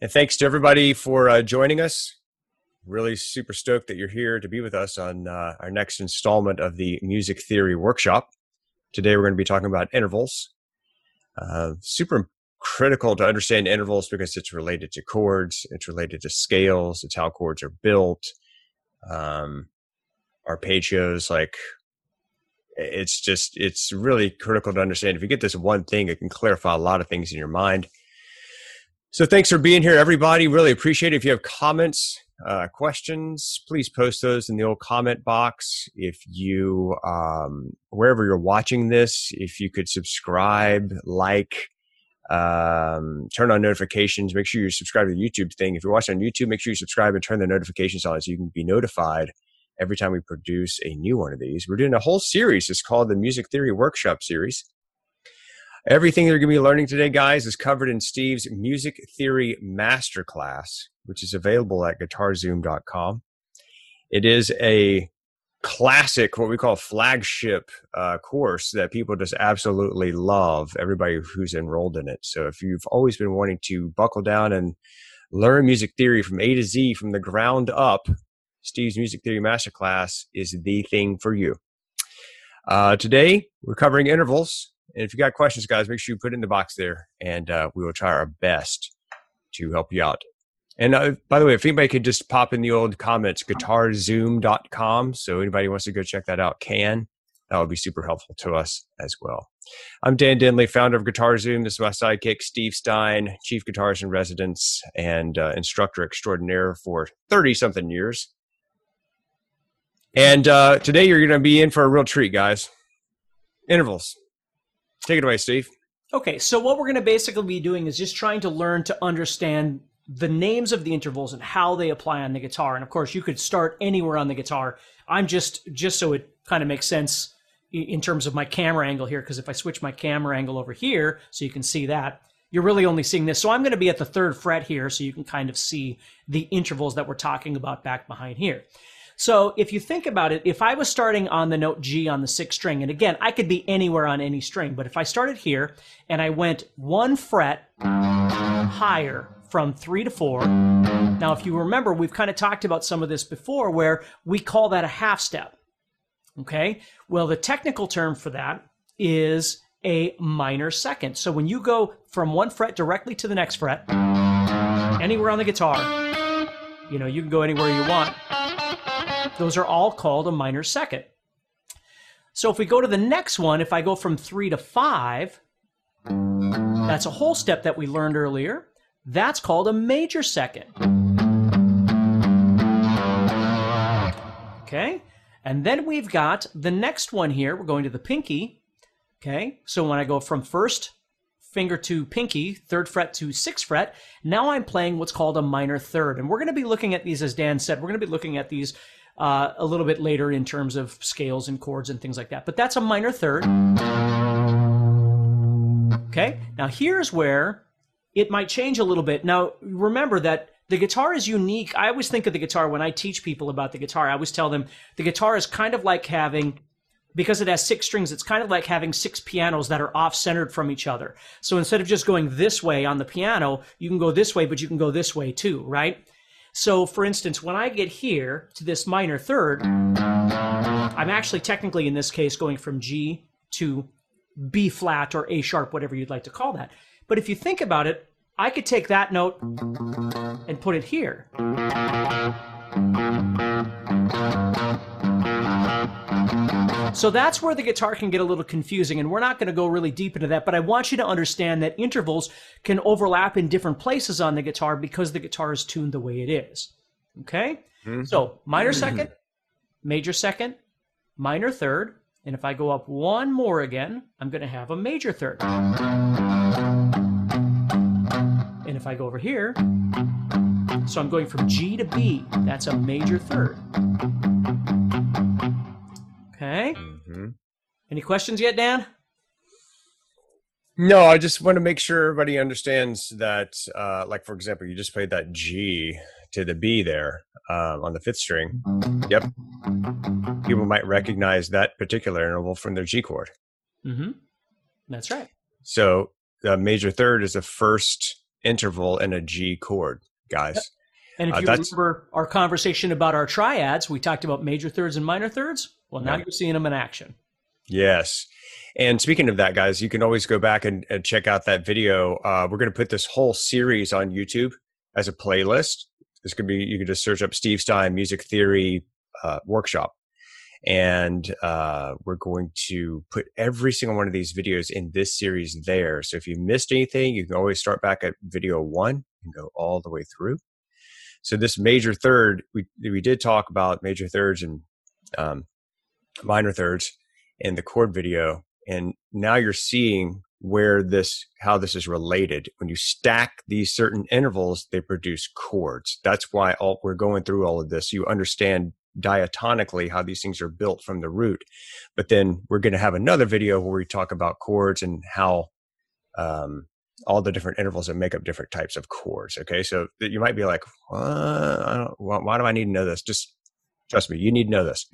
And thanks to everybody for joining us. Really super stoked that you're here to be with us on our next installment of the Music Theory Workshop. Today, we're going to be talking about intervals. Super critical to understand intervals because it's related to chords. It's related to scales. It's how chords are built. Arpeggios, it's really critical to understand. If you get this one thing, it can clarify a lot of things in your mind. So thanks for being here, everybody. Really appreciate it. If you have comments, questions, please post those in the old comment box. If you, wherever you're watching this, if you could subscribe, turn on notifications, make sure you subscribe to the YouTube thing. If you're watching on YouTube, make sure you subscribe and turn the notifications on so you can be notified every time we produce a new one of these. We're doing a whole series. It's called the Music Theory Workshop Series. Everything you're going to be learning today, guys, is covered in Steve's Music Theory Masterclass, which is available at GuitarZoom.com. It is a classic, what we call flagship course that people just absolutely love, everybody who's enrolled in it. So if you've always been wanting to buckle down and learn music theory from A to Z, from the ground up, Steve's Music Theory Masterclass is the thing for you. Today, we're covering intervals. And if you got questions, guys, make sure you put it in the box there, and we will try our best to help you out. And by the way, if anybody could just pop in the old comments, GuitarZoom.com, so anybody who wants to go check that out can. That would be super helpful to us as well. I'm Dan Denley, founder of GuitarZoom. This is my sidekick, Steve Stein, chief guitarist in residence and instructor extraordinaire for 30-something years. And today you're going to be in for a real treat, guys. Intervals. Take it away, Steve. Okay, so what we're going to basically be doing is just trying to learn to understand the names of the intervals and how they apply on the guitar. And of course, you could start anywhere on the guitar. I'm just so it kind of makes sense in terms of my camera angle here, because if I switch my camera angle over here, so you can see that, you're really only seeing this. So I'm going to be at the third fret here, so you can kind of see the intervals that we're talking about back behind here. So if you think about it, if I was starting on the note G on the sixth string, and again, I could be anywhere on any string, but if I started here and I went one fret higher from 3 to 4, now if you remember, we've kind of talked about some of this before where we call that a half step, okay? Well, the technical term for that is a minor second. So when you go from one fret directly to the next fret, anywhere on the guitar, you know, you can go anywhere you want. Those are all called a minor second. So if we go to the next one, if I go from 3 to 5, that's a whole step that we learned earlier. That's called a major second. Okay, and then we've got the next one here. We're going to the pinky. Okay, so when I go from first finger to pinky, 3rd fret to 6th fret, now I'm playing what's called a minor third. And we're going to be looking at these, as Dan said, we're going to be looking at these a little bit later in terms of scales and chords and things like that. But that's a minor third. Okay, now here's where it might change a little bit. Now, remember that the guitar is unique. I always think of the guitar when I teach people about the guitar. I always tell them the guitar is kind of like having, because it has 6 strings, it's kind of like having 6 pianos that are off-centered from each other. So instead of just going this way on the piano, you can go this way, but you can go this way too, right? So, for instance, when I get here to this minor third, I'm actually technically, in this case, going from G to B flat or A sharp, whatever you'd like to call that. But if you think about it, I could take that note and put it here. So that's where the guitar can get a little confusing, and we're not going to go really deep into that, but I want you to understand that intervals can overlap in different places on the guitar because the guitar is tuned the way it is. Okay? Mm-hmm. So minor second, major second, minor third, and if I go up one more again, I'm going to have a major third. And if I go over here, so I'm going from G to B. That's a major third. Okay. Mm-hmm. Any questions yet, Dan? No, I just want to make sure everybody understands that, like, for example, you just played that G to the B there on the fifth string. Yep. People might recognize that particular interval from their G chord. Mm-hmm. That's right. So the major third is the first interval in a G chord, guys. Yep. And if you remember our conversation about our triads, we talked about major thirds and minor thirds. Well, now you're seeing them in action. Yes. And speaking of that, guys, you can always go back and check out that video. We're going to put this whole series on YouTube as a playlist. This could be, you can just search up Steve Stein Music Theory Workshop. And we're going to put every single one of these videos in this series there. So if you missed anything, you can always start back at video one and go all the way through. So this major third, we did talk about major thirds and minor thirds in the chord video, and now you're seeing where this, how this is related. When you stack these certain intervals, they produce chords. That's why we're going through all of this. You understand diatonically how these things are built from the root, but then we're going to have another video where we talk about chords and how all the different intervals that make up different types of chords. Okay, so you might be like, why do I need to know this? Just trust me, you need to know this.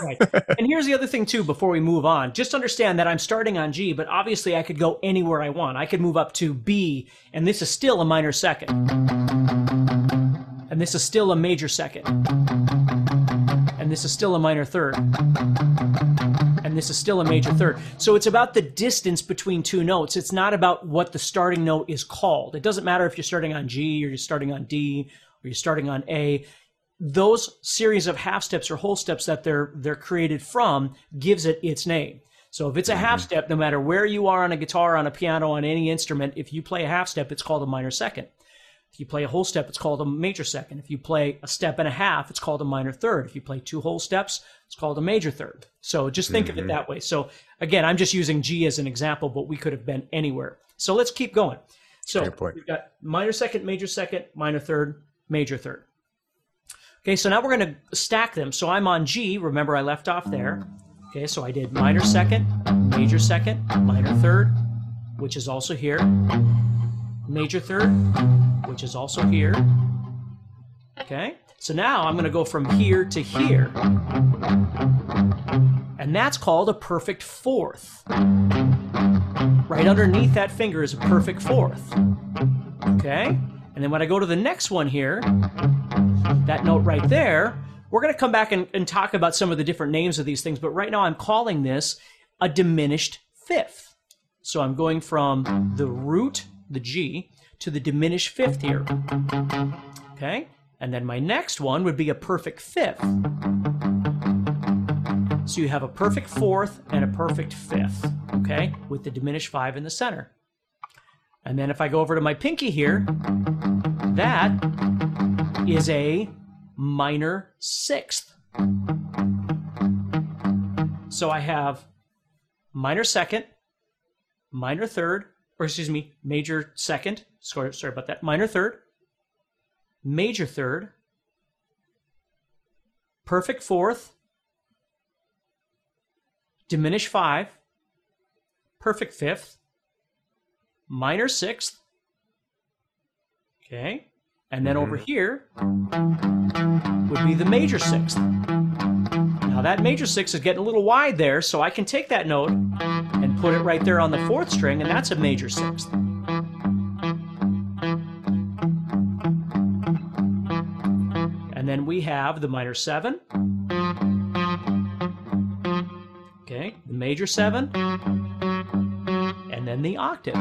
Right. And here's the other thing too, before we move on, just understand that I'm starting on G, but obviously I could go anywhere I want. I could move up to B, and this is still a minor second. And this is still a major second. And this is still a minor third. And this is still a major third. So it's about the distance between two notes. It's not about what the starting note is called. It doesn't matter if you're starting on G or you're starting on D or you're starting on A. Those series of half steps or whole steps that they're created from gives it its name. So if it's a half step, no matter where you are on a guitar, on a piano, on any instrument, if you play a half step, it's called a minor second. If you play a whole step, it's called a major second. If you play a step and a half, it's called a minor third. If you play two whole steps, it's called a major third. So just think of it that way. So again, I'm just using G as an example, but we could have been anywhere. So let's keep going. So we've got minor second, minor third, major third. Okay, so now we're going to stack them. So I'm on G. Remember, I left off there. Okay, so I did minor second, major second, minor third, which is also here. Major third, which is also here. Okay, so now I'm going to go from here to here. And that's called a perfect fourth. Right underneath that finger is a perfect fourth. Okay, and then when I go to the next one here, that note right there, we're going to come back and talk about some of the different names of these things, but right now I'm calling this a diminished fifth. So I'm going from the root, the G, to the diminished fifth here. Okay, and then my next one would be a perfect fifth. So you have a perfect fourth and a perfect fifth, okay, with the diminished five in the center. And then if I go over to my pinky here, that is a minor sixth. So I have minor second, minor third, or excuse me, major second, sorry about that, minor third, major third, perfect fourth, diminished five, perfect fifth, minor sixth, okay, and then over here would be the major sixth. Now that major sixth is getting a little wide there, so I can take that note and put it right there on the fourth string, and that's a major sixth. And then we have the minor seven. Okay, the major seven. And then the octave.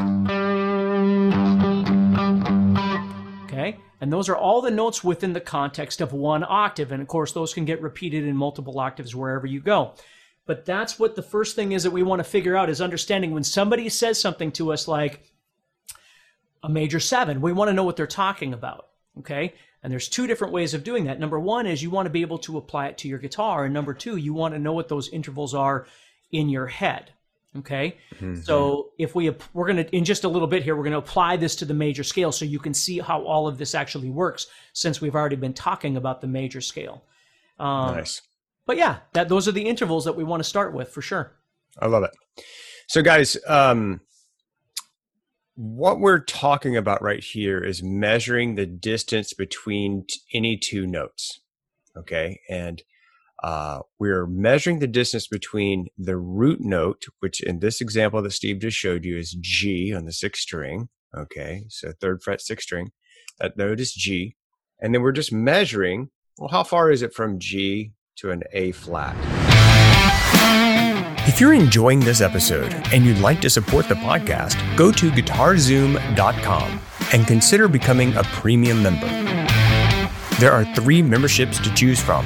Okay? And those are all the notes within the context of one octave. And of course, those can get repeated in multiple octaves wherever you go. But that's what the first thing is that we want to figure out, is understanding when somebody says something to us like a major seven, we want to know what they're talking about. Okay? And there's two different ways of doing that. Number one is you want to be able to apply it to your guitar. And number two, you want to know what those intervals are in your head. Okay. Mm-hmm. So if we're going to, in just a little bit here, we're going to apply this to the major scale so you can see how all of this actually works, since we've already been talking about the major scale. Nice. But yeah, those are the intervals that we want to start with for sure. I love it. So guys, what we're talking about right here is measuring the distance between any two notes. Okay. And we're measuring the distance between the root note, which in this example that Steve just showed you is G on the sixth string. Okay. So third fret, sixth string, that note is G. And then we're just measuring, well, how far is it from G to an A flat? If you're enjoying this episode and you'd like to support the podcast, go to GuitarZoom.com and consider becoming a premium member. There are 3 memberships to choose from.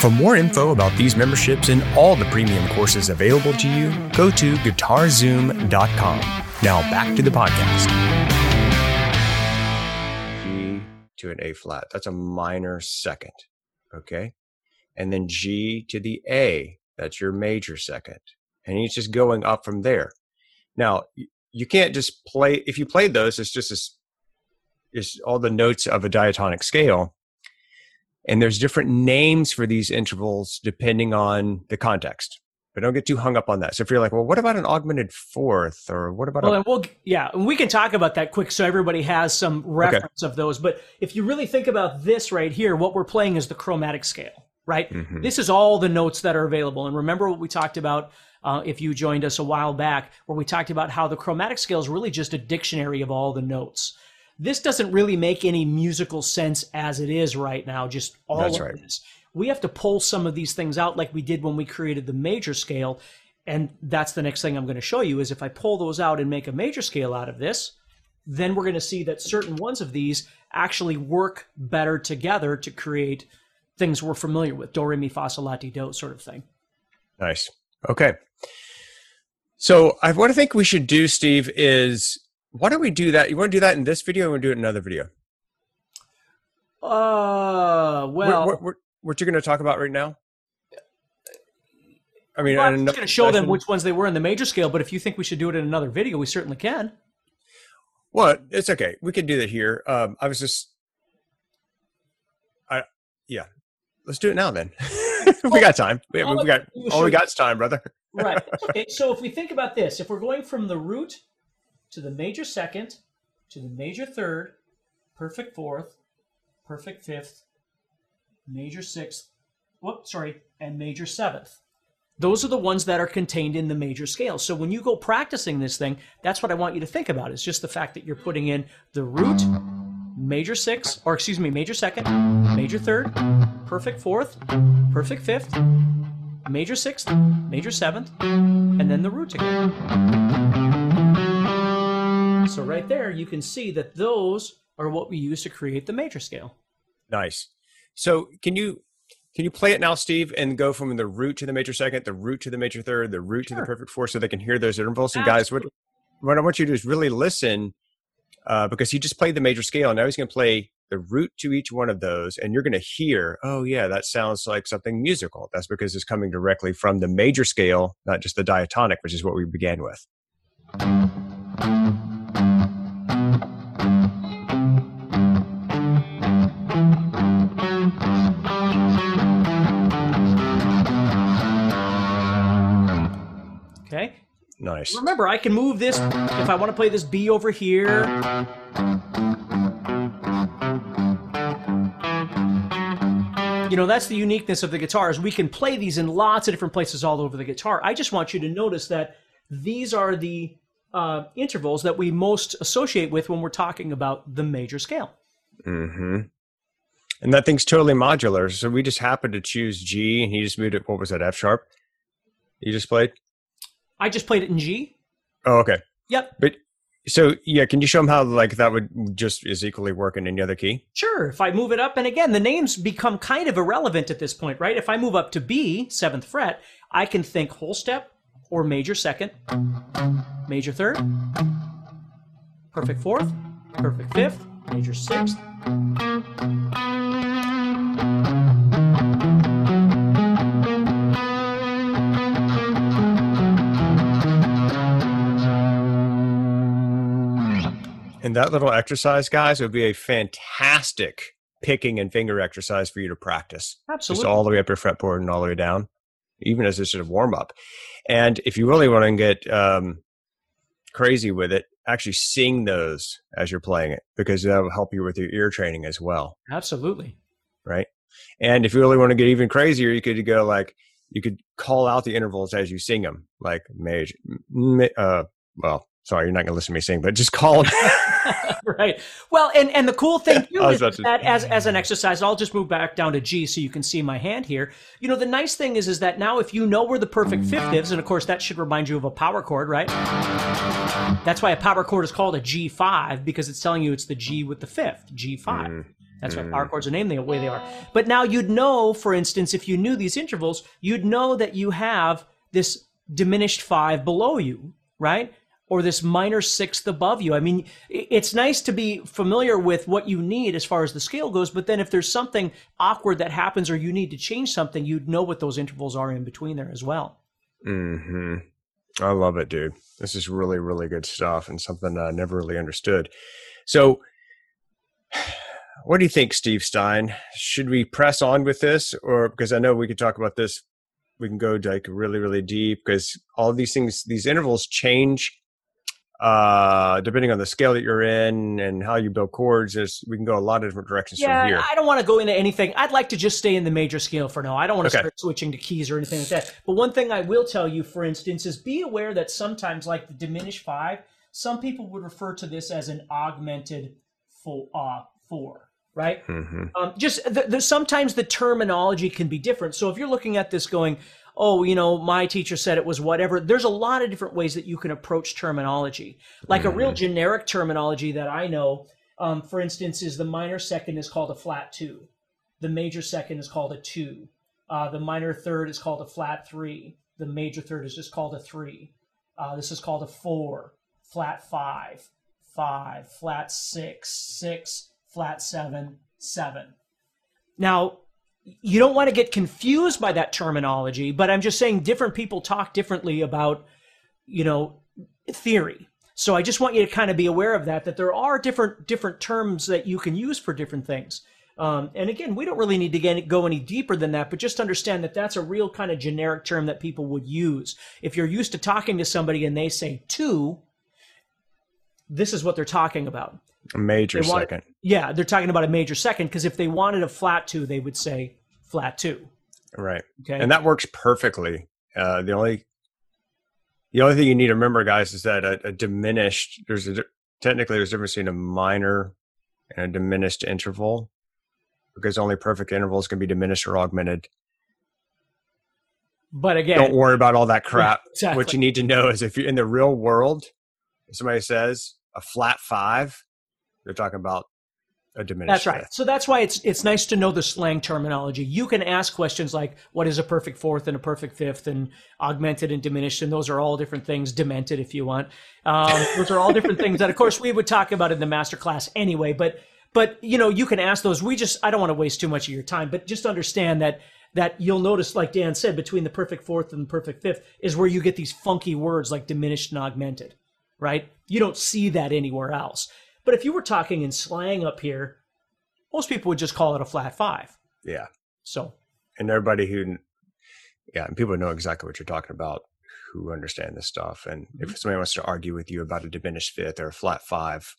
For more info about these memberships and all the premium courses available to you, go to GuitarZoom.com. Now back to the podcast. G to an A flat. That's a minor second. Okay. And then G to the A. That's your major second. And it's just going up from there. Now, you can't just play. If you play those, it's just it's all the notes of a diatonic scale. And there's different names for these intervals depending on the context. But don't get too hung up on that. So if you're like, well, what about an augmented fourth, or what about? Well, we can talk about that quick so everybody has some reference of those. But if you really think about this right here, what we're playing is the chromatic scale, right? Mm-hmm. This is all the notes that are available. And remember what we talked about if you joined us a while back, where we talked about how the chromatic scale is really just a dictionary of all the notes. This doesn't really make any musical sense as it is right now, just all That's of right. this. We have to pull some of these things out like we did when we created the major scale. And that's the next thing I'm going to show you is if I pull those out and make a major scale out of this, then we're going to see that certain ones of these actually work better together to create things we're familiar with. Do, re, mi, fa, sol, la, ti, do sort of thing. Nice. Okay. So what I think we should do, Steve, is... Why don't we do that? You want to do that in this video, or we'll do it in another video? Well, what you're going to talk about right now? I mean, well, I'm just going to show them which ones they were in the major scale. But if you think we should do it in another video, we certainly can. Well, it's okay. We can do that here. Yeah. Let's do it now then. We got time. All we got is time, brother. Right. Okay. So if we think about this, if we're going from the root to the major second, to the major third, perfect fourth, perfect fifth, major sixth, and major seventh. Those are the ones that are contained in the major scale. So when you go practicing this thing, that's what I want you to think about. It's just the fact that you're putting in the root, major second, major third, perfect fourth, perfect fifth, major sixth, major seventh, and then the root again. So right there, you can see that those are what we use to create the major scale. Nice. So can you play it now, Steve, and go from the root to the major second, the root to the major third, the root to the perfect fourth, so they can hear those intervals? And guys, what I want you to do is really listen, because he just played the major scale, and now he's going to play the root to each one of those, and you're going to hear, oh yeah, that sounds like something musical. That's because it's coming directly from the major scale, not just the diatonic, which is what we began with. Okay. Nice. Remember, I can move this if I want to play this B over here. You know, that's the uniqueness of the guitar is we can play these in lots of different places all over the guitar. I just want you to notice that these are the intervals that we most associate with when we're talking about the major scale. Mm-hmm. And that thing's totally modular. So we just happened to choose G, and he just moved it. What was that, F sharp? You just played? I just played it in G. Oh, okay. Yep. But So yeah, can you show them how like that would just as equally work in any other key? Sure. If I move it up, and again, the names become kind of irrelevant at this point, right? If I move up to B, 7th fret, I can think whole step or major 2nd, major 3rd, perfect 4th, perfect 5th, major 6th. And that little exercise, guys, would be a fantastic picking and finger exercise for you to practice. Absolutely. Just all the way up your fretboard and all the way down, even as a sort of warm-up. And if you really want to get crazy with it, actually sing those as you're playing it, because that will help you with your ear training as well. Absolutely. Right? And if you really want to get even crazier, you could go like, you could call out the intervals as you sing them, like major, well, sorry, you're not going to listen to me sing, but just call them. Right. Well, and the cool thing too is that as an exercise, I'll just move back down to G so you can see my hand here. You know, the nice thing is that now if you know where the perfect fifth is, and of course that should remind you of a power chord, right? That's why a power chord is called a G5, because it's telling you it's the G with the fifth, G5. That's why power chords are named the way they are. But now you'd know, for instance, if you knew these intervals, you'd know that you have this diminished 5 below you, right? Or this minor 6th above you. I mean, it's nice to be familiar with what you need as far as the scale goes, but then if there's something awkward that happens or you need to change something, you'd know what those intervals are in between there as well. I love it, dude. This is really, really good stuff and something I never really understood. So what do you think, Steve Stein? Should we press on with this? Or because I know we could talk about this. We can go like really, really deep, because all these things, these intervals change depending on the scale that you're in and how you build chords. We can go a lot of different directions from here. I don't want to go into anything. I'd like to just stay in the major scale for now. I don't want to start switching to keys or anything like that. But one thing I will tell you, for instance, is be aware that sometimes, like the diminished 5, some people would refer to this as an augmented 4, right? Just sometimes the terminology can be different. So if you're looking at this going, oh, you know, my teacher said it was whatever. There's a lot of different ways that you can approach terminology. Like a real generic terminology that I know, for instance, is the minor 2nd is called a flat 2. The major 2nd is called a 2. The minor 3rd is called a flat 3. The major 3rd is just called a 3. This is called a 4, flat 5, 5, flat 6, 6, flat 7, 7. Now, you don't want to get confused by that terminology, but I'm just saying different people talk differently about, you know, theory. So I just want you to kind of be aware of that there are different terms that you can use for different things. And again, we don't really need to go any deeper than that, but just understand that that's a real kind of generic term that people would use. If you're used to talking to somebody and they say 2, this is what they're talking about. A major 2nd. Yeah, they're talking about a major 2nd, because if they wanted a flat 2, they would say flat 2. Right. Okay. And that works perfectly. The only thing you need to remember, guys, is that a diminished, technically there's a difference between a minor and a diminished interval, because only perfect intervals can be diminished or augmented. But again, don't worry about all that crap. Exactly. What you need to know is if you're in the real world, if somebody says a flat 5, they're talking about a diminished. That's right. So that's why it's nice to know the slang terminology. You can ask questions like, what is a perfect 4th and a perfect 5th, and augmented and diminished, and those are all different things, demented if you want. Those are all different things that, of course, we would talk about in the masterclass anyway, but you know, you can ask those. I don't want to waste too much of your time, but just understand that you'll notice, like Dan said, between the perfect 4th and the perfect 5th is where you get these funky words like diminished and augmented, right? You don't see that anywhere else. But if you were talking in slang up here, most people would just call it a flat 5. Yeah. So. And everybody and people know exactly what you're talking about who understand this stuff. And if somebody wants to argue with you about a diminished 5th or a flat 5,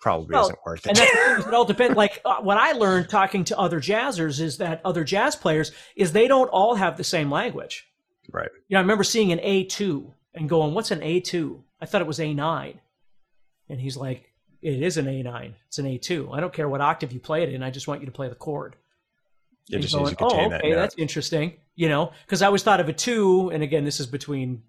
probably isn't worth it. And that's the thing, it all depends. Like what I learned talking to other jazzers is that other jazz players is they don't all have the same language. Right. You know, I remember seeing an A2 and going, what's an A2? I thought it was A9. And he's like, it is an A9. It's an A2. I don't care what octave you play it in. I just want you to play the chord. It just needs to contain that note. That's interesting. You know, because I always thought of a 2, and again, this is between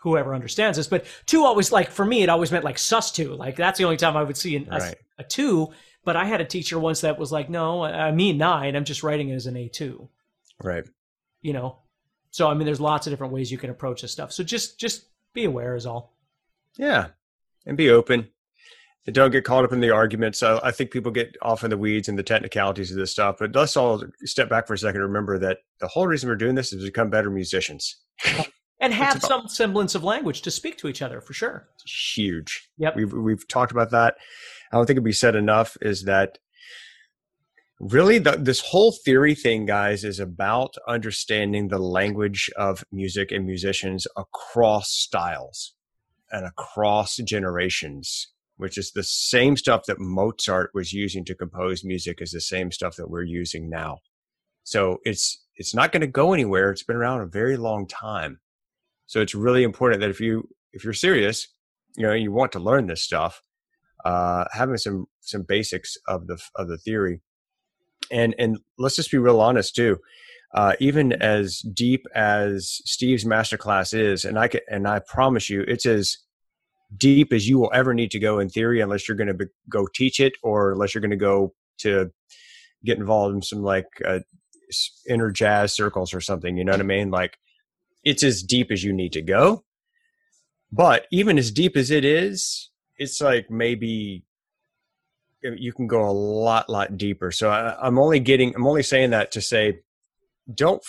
whoever understands this, but two always, like for me, it always meant like sus two. Like that's the only time I would see a two, but I had a teacher once that was like, no, I mean nine, I'm just writing it as an A2. Right. You know? So, I mean, there's lots of different ways you can approach this stuff. So just be aware is all. Yeah. And be open. And don't get caught up in the arguments. I think people get off in the weeds and the technicalities of this stuff, but let's all step back for a second and remember that the whole reason we're doing this is to become better musicians. And have some semblance of language to speak to each other, for sure. It's huge. Yep. We've talked about that. I don't think it'd be said enough is that really this whole theory thing, guys, is about understanding the language of music and musicians across styles and across generations, which is the same stuff that Mozart was using to compose music is the same stuff that we're using now. So it's not going to go anywhere. It's been around a very long time. So it's really important that if you're serious, you know, you want to learn this stuff, having some basics of the theory, and let's just be real honest too. Even as deep as Steve's masterclass is, and I promise you, it's as deep as you will ever need to go in theory, unless you're going to go teach it, or unless you're going to go to get involved in some like inner jazz circles or something. You know what I mean? Like. It's as deep as you need to go, but even as deep as it is, it's like maybe you can go a lot deeper. So I'm only saying that to say, don't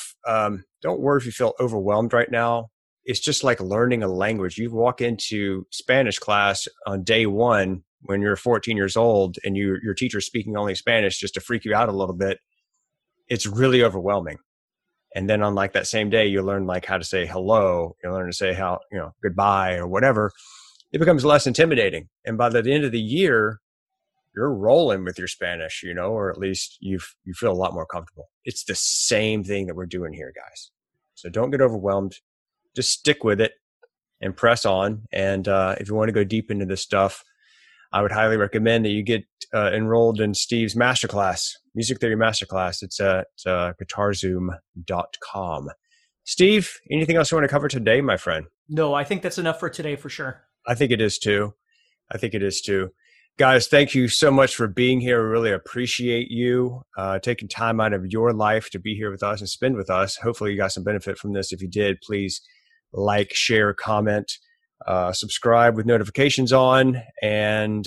worry if you feel overwhelmed right now. It's just like learning a language. You walk into Spanish class on day one when you're 14 years old and your teacher's speaking only Spanish just to freak you out a little bit. It's really overwhelming. And then on like that same day, you learn like how to say hello, you learn to say how, you know, goodbye or whatever, it becomes less intimidating. And by the end of the year, you're rolling with your Spanish, you know, or at least you feel a lot more comfortable. It's the same thing that we're doing here, guys. So don't get overwhelmed. Just stick with it and press on. And if you want to go deep into this stuff, I would highly recommend that you get enrolled in Steve's masterclass, Music Theory Masterclass. It's at GuitarZoom.com. Steve, anything else you want to cover today, my friend? No, I think that's enough for today for sure. I think it is too. Guys, thank you so much for being here. We really appreciate you taking time out of your life to be here with us and spend with us. Hopefully you got some benefit from this. If you did, please like, share, comment. Subscribe with notifications on, and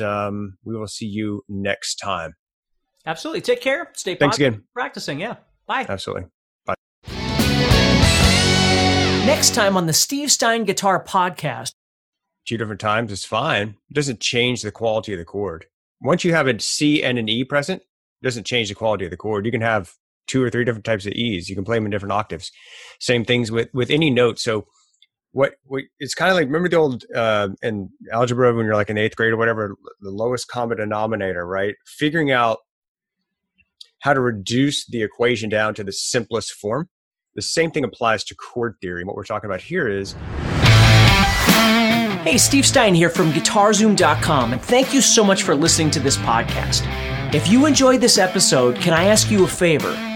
we will see you next time. Absolutely. Take care. Stay positive. Thanks again. Practicing. Yeah. Bye. Absolutely. Bye. Next time on the Steve Stein Guitar Podcast. 2 different times is fine. It doesn't change the quality of the chord. Once you have a C and an E present, it doesn't change the quality of the chord. You can have 2 or 3 different types of E's. You can play them in different octaves. Same things with any note. So it's kind of like, remember the old in algebra when you're like in 8th grade or whatever, the lowest common denominator, right? Figuring out how to reduce the equation down to the simplest form. The same thing applies to chord theory. What we're talking about here is... Hey, Steve Stein here from GuitarZoom.com, and thank you so much for listening to this podcast. If you enjoyed this episode, can I ask you a favor?